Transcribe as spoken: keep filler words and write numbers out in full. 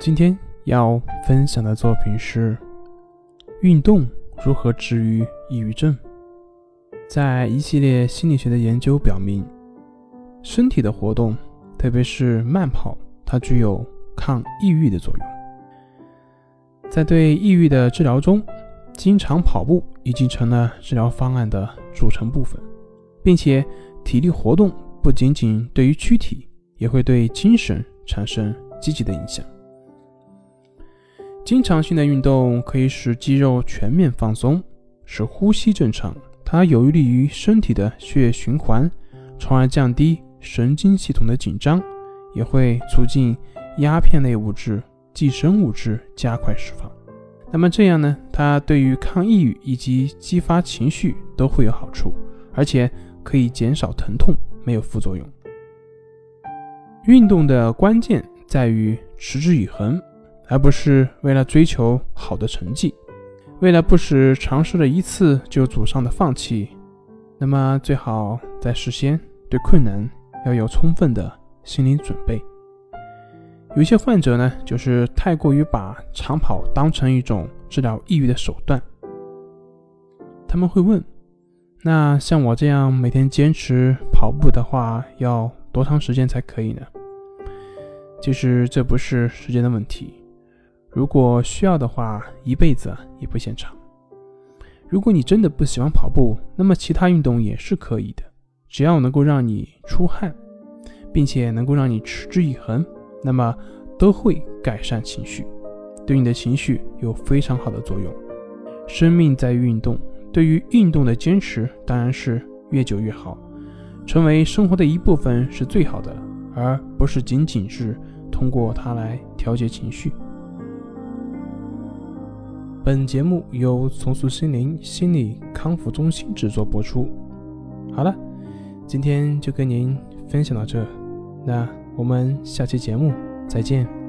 今天要分享的作品是运动如何治愈抑郁症。在一系列心理学的研究表明，身体的活动，特别是慢跑，它具有抗抑郁的作用。在对抑郁的治疗中，经常跑步已经成了治疗方案的组成部分，并且体力活动不仅仅对于躯体，也会对精神产生积极的影响。经常性的运动可以使肌肉全面放松，使呼吸正常，它有利于身体的血液循环，从而降低神经系统的紧张，也会促进鸦片类物质、寄生物质加快释放。那么这样呢，它对于抗抑郁以及激发情绪都会有好处，而且可以减少疼痛，没有副作用。运动的关键在于持之以恒，而不是为了追求好的成绩，为了不使尝试了一次就沮丧的放弃。那么最好在事先对困难要有充分的心理准备。有些患者呢，就是太过于把长跑当成一种治疗抑郁的手段。他们会问，那像我这样每天坚持跑步的话，要多长时间才可以呢？其实这不是时间的问题，如果需要的话，一辈子也不嫌长。如果你真的不喜欢跑步，那么其他运动也是可以的，只要能够让你出汗，并且能够让你持之以恒，那么都会改善情绪，对你的情绪有非常好的作用。生命在于运动，对于运动的坚持当然是越久越好，成为生活的一部分是最好的，而不是仅仅是通过它来调节情绪。本节目由重塑心灵心理康复中心制作播出。好了，今天就跟您分享到这，那我们下期节目再见。